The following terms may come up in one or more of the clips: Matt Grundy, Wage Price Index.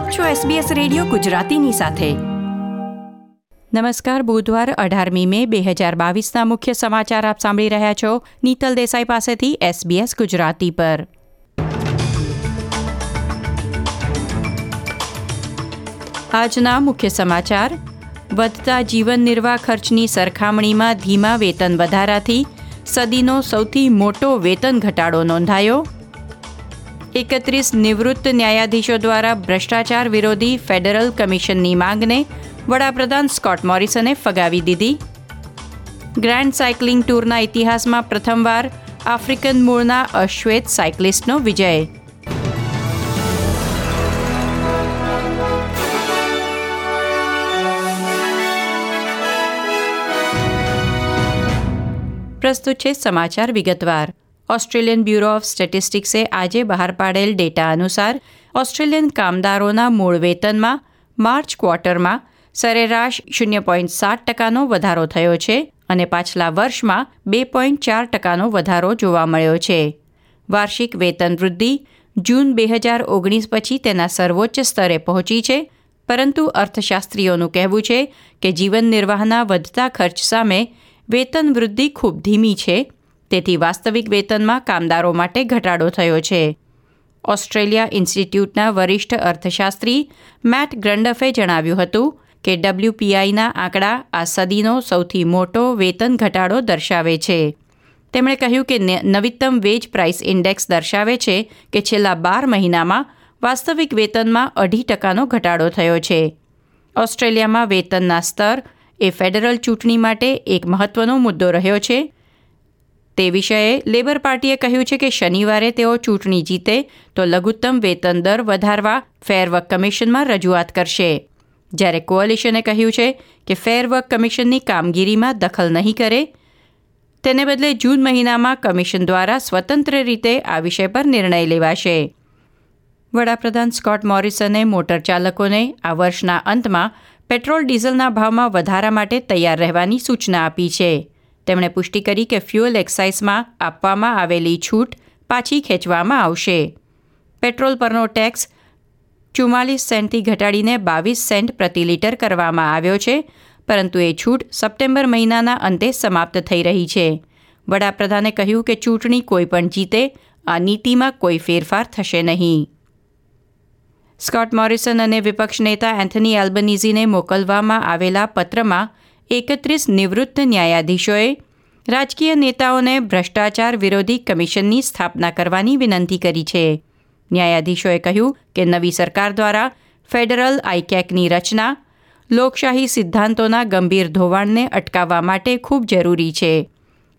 આપ છો SBS radio ગુજરાતીની સાથે. નમસ્કાર. બુધવાર 18 મે 2022ના મુખ્ય સમાચાર આપ સાંભળી રહ્યા છો. નીતલ દેસાઈ પાસેથી SBS ગુજરાતી પર. આજના મુખ્ય સમાચાર: વધતા જીવન નિર્વાહ ખર્ચની સરખામણીમાં ધીમા વેતન વધારાથી સદીનો સૌથી મોટો વેતન ઘટાડો નોંધાયો. 31 નિવૃત્ત ન્યાયાધીશો દ્વારા ભ્રષ્ટાચાર વિરોધી ફેડરલ કમિશનની માંગને વડાપ્રધાન સ્કોટ મોરિસને ફગાવી દીધી. ગ્રાન્ડ સાયકલિંગ ટૂરના ઇતિહાસમાં પ્રથમવાર આફ્રિકન મૂળના અશ્વેત સાયકલિસ્ટનો વિજય. પ્રસ્તુત છે સમાચાર વિગતવાર. ઓસ્ટ્રેલિયન બ્યુરો ઓફ સ્ટેટિસ્ટિક્સે આજે બહાર પાડેલ ડેટા અનુસાર ઓસ્ટ્રેલિયન કામદારોના મૂળ વેતનમાં માર્ચ ક્વાર્ટરમાં સરેરાશ 0.7% વધારો થયો છે અને પાછલા વર્ષમાં 2.4% વધારો જોવા મળ્યો છે. વાર્ષિક વેતન વૃદ્ધિ જૂન 2019 પછી તેના સર્વોચ્ચ સ્તરે પહોંચી છે, પરંતુ અર્થશાસ્ત્રીઓનું કહેવું છે કે જીવન નિર્વાહના વધતા ખર્ચ સામે વેતન વૃદ્ધિ ખૂબ ધીમી છે, તેથી વાસ્તવિક વેતનમાં કામદારો માટે ઘટાડો થયો છે. ઓસ્ટ્રેલિયા ઇન્સ્ટિટ્યૂટના વરિષ્ઠ અર્થશાસ્ત્રી મેટ ગ્રન્ડફે જણાવ્યું હતું કે WPIના આંકડા આ સદીનો સૌથી મોટો વેતન ઘટાડો દર્શાવે છે. તેમણે કહ્યું કે નવીનતમ વેજ પ્રાઇસ ઇન્ડેક્સ દર્શાવે છે કે છેલ્લા 12 મહિનામાં વાસ્તવિક વેતનમાં 2.5% ઘટાડો થયો છે. ઓસ્ટ્રેલિયામાં વેતનના સ્તર એ ફેડરલ ચૂંટણી માટે એક મહત્વનો મુદ્દો રહ્યો છે. તે વિષયે લેબર પાર્ટીએ કહ્યું છે કે શનિવારે તેઓ ચૂંટણી જીતે તો લઘુત્તમ વેતન દર વધારવા ફેર વર્ક કમિશનમાં રજૂઆત કરશે, જ્યારે કોઅલિશને કહ્યું છે કે ફેર વર્ક કમિશનની કામગીરીમાં દખલ નહીં કરે. તેને બદલે જૂન મહિનામાં કમિશન દ્વારા સ્વતંત્ર રીતે આ વિષય પર નિર્ણય લેવાશે. વડાપ્રધાન સ્કોટ મોરિસને મોટર ચાલકોને આ વર્ષના અંતમાં પેટ્રોલ ડીઝલના ભાવમાં વધારા માટે તૈયાર રહેવાની સૂચના આપી છે. તેમણે પુષ્ટિ કરી કે ફ્યુઅલ એક્સાઇઝમાં આપવામાં આવેલી છૂટ પાછી ખેંચવામાં આવશે. પેટ્રોલ પરનો ટેક્સ 44 સેન્ટથી ઘટાડીને 22 સેન્ટ પ્રતિ લીટર કરવામાં આવ્યો છે, પરંતુ એ છૂટ સપ્ટેમ્બર મહિનાના અંતે સમાપ્ત થઈ રહી છે. વડાપ્રધાને કહ્યું કે ચૂંટણી કોઈપણ જીતે આ નીતિમાં કોઈ ફેરફાર થશે નહીં. સ્કોટ મોરિસન અને વિપક્ષ નેતા એન્થની એલ્બનીઝીને મોકલવામાં આવેલા પત્રમાં 31 નિવૃત્ત ન્યાયાધીશોએ રાજકીય નેતાઓને ભ્રષ્ટાચાર વિરોધી કમિશનની સ્થાપના કરવાની વિનંતી કરી છે. ન્યાયાધીશોએ કહ્યું કે નવી સરકાર દ્વારા ફેડરલ આઈકેકની રચના લોકશાહી સિદ્ધાંતોના ગંભીર ધોવાણને અટકાવવા માટે ખૂબ જરૂરી છે.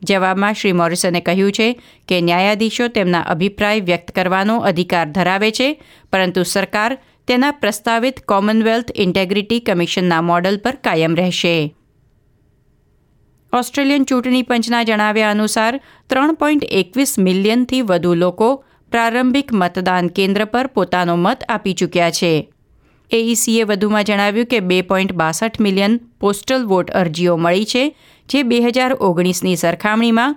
જવાબમાં શ્રી મોરિસને કહ્યું છે કે ન્યાયાધીશો તેમના અભિપ્રાય વ્યક્ત કરવાનો અધિકાર ધરાવે છે, પરંતુ સરકાર તેના પ્રસ્તાવિત કોમનવેલ્થ ઇન્ટેગ્રિટી કમિશનના મોડલ પર કાયમ રહેશે. ઓસ્ટ્રેલિયન ચૂંટણી પંચના જણાવ્યા અનુસાર 3.21 મિલિયનથી વધુ લોકો પ્રારંભિક મતદાન કેન્દ્ર પર પોતાનો મત આપી ચૂક્યા છે. AECએ વધુમાં જણાવ્યું કે 2.62 મિલિયન પોસ્ટલ વોટ અરજીઓ મળી છે, જે 2019ની સરખામણીમાં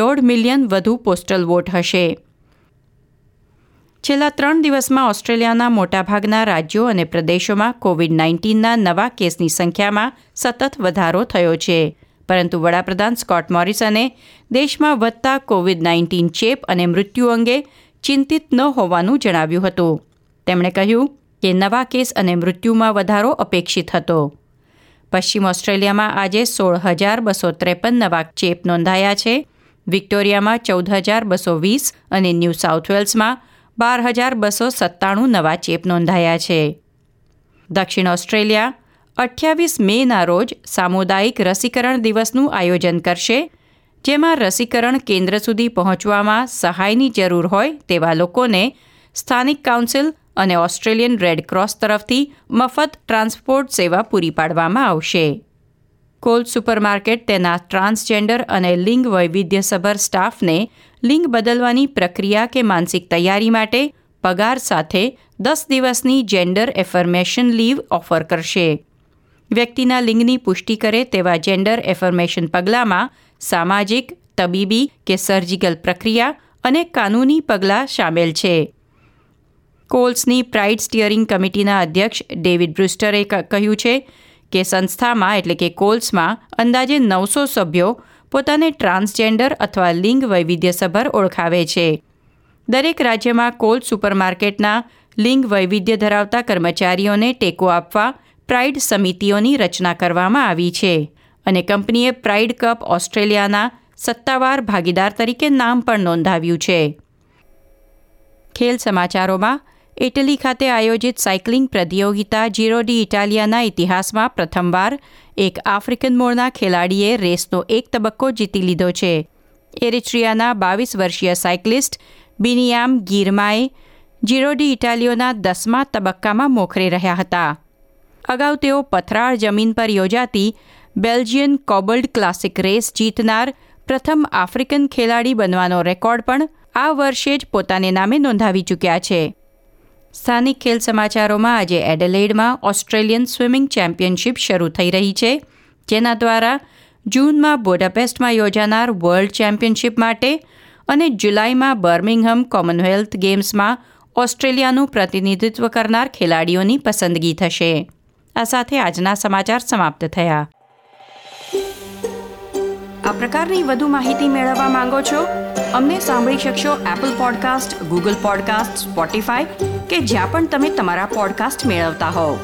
1.5 મિલિયન વધુ પોસ્ટલ વોટ હશે. છેલ્લા 3 દિવસમાં ઓસ્ટ્રેલિયાના મોટાભાગના રાજ્યો અને પ્રદેશોમાં COVID-19ના નવા કેસની સંખ્યામાં સતત વધારો થયો છે, પરંતુ વડાપ્રધાન સ્કોટ મોરિસને દેશમાં વધતા COVID-19 ચેપ અને મૃત્યુ અંગે ચિંતિત ન હોવાનું જણાવ્યું હતું. તેમણે કહ્યું કે નવા કેસ અને મૃત્યુમાં વધારો અપેક્ષિત હતો. પશ્ચિમ ઓસ્ટ્રેલિયામાં આજે 16,253 નવા ચેપ નોંધાયા છે, વિક્ટોરિયામાં 14,220 અને ન્યૂ સાઉથ વેલ્સમાં 12,297 નવા ચેપ નોંધાયા છે. દક્ષિણ ઓસ્ટ્રેલિયા 28 મેના રોજ સામુદાયિક રસીકરણ દિવસનું આયોજન કરશે, જેમાં રસીકરણ કેન્દ્ર સુધી પહોંચવામાં સહાયની જરૂર હોય તેવા લોકોને સ્થાનિક કાઉન્સિલ અને ઓસ્ટ્રેલિયન રેડક્રોસ તરફથી મફત ટ્રાન્સપોર્ટ સેવા પૂરી પાડવામાં આવશે. કોલ્સ સુપરમાર્કેટ તેના ટ્રાન્સજેન્ડર અને લિંગ વૈવિધ્યસભર સ્ટાફને લિંગ બદલવાની પ્રક્રિયા કે માનસિક તૈયારી માટે પગાર સાથે 10 દિવસની જેન્ડર એફર્મેશન લીવ ઓફર કરશે. વ્યક્તિના લિંગની પુષ્ટિ કરે તેવા જેન્ડર એફર્મેશન પગલામાં સામાજિક, તબીબી કે સર્જિકલ પ્રક્રિયા અને કાનૂની પગલાં સામેલ છે. કોલ્સની પ્રાઇડ સ્ટીયરિંગ કમિટીના અધ્યક્ષ ડેવિડ બ્રુસ્ટરે કહ્યું છે કે સંસ્થામાં એટલે કે કોલ્સમાં અંદાજે 900 સભ્યો પોતાને ટ્રાન્સજેન્ડર અથવા લિંગ વૈવિધ્યસભર ઓળખાવે છે. દરેક રાજ્યમાં કોલ્સ સુપરમાર્કેટના લિંગ વૈવિધ્ય ધરાવતા કર્મચારીઓને ટેકો આપવા પ્રાઇડ સમિતિઓની રચના કરવામાં આવી છે અને કંપનીએ પ્રાઇડ કપ ઓસ્ટ્રેલિયાના સત્તાવાર ભાગીદાર તરીકે નામ પણ નોંધાવ્યું છે. ખેલ સમાચારોમાં ઇટલી ખાતે આયોજિત સાયકલિંગ પ્રતિયોગિતા જીરો ડી ઇટાલિયાના ઇતિહાસમાં પ્રથમવાર એક આફ્રિકન મૂળના ખેલાડીએ રેસનો એક તબક્કો જીતી લીધો છે. એરિટ્રિયાના 22 વર્ષીય સાયકલિસ્ટ બિનિયામ ગિરમાએ જીરો ડી ઇટાલિયોના 10મા તબક્કામાં મોખરે રહ્યા હતા. અગાઉ તેઓ પથરાળ જમીન પર યોજાતી બેલ્જિયન કોબલ્ડ ક્લાસિક રેસ જીતનાર પ્રથમ આફ્રિકન ખેલાડી બનવાનો રેકોર્ડ પણ આ વર્ષે જ પોતાને નામે નોંધાવી ચૂક્યા છે. સ્થાનિક ખેલ સમાચારોમાં આજે એડેલેડમાં ઓસ્ટ્રેલિયન સ્વિમિંગ ચેમ્પિયનશિપ શરૂ થઈ રહી છે, જેના દ્વારા જૂનમાં બુડાપેસ્ટમાં યોજાનાર વર્લ્ડ ચેમ્પિયનશિપ માટે અને જુલાઈમાં બર્મિંગહામ કોમનવેલ્થ ગેમ્સમાં ઓસ્ટ્રેલિયાનું પ્રતિનિધિત્વ કરનાર ખેલાડીઓની પસંદગી થશે. આ સાથે આજના સમાચાર સમાપ્ત થયા. આ પ્રકારની વધુ માહિતી મેળવવા માંગો છો? અમને સાંભળી શકશો Apple podcast, Google podcast, Spotify કે જ્યાં પણ તમે તમારા પોડકાસ્ટ મેળવતા હોવ.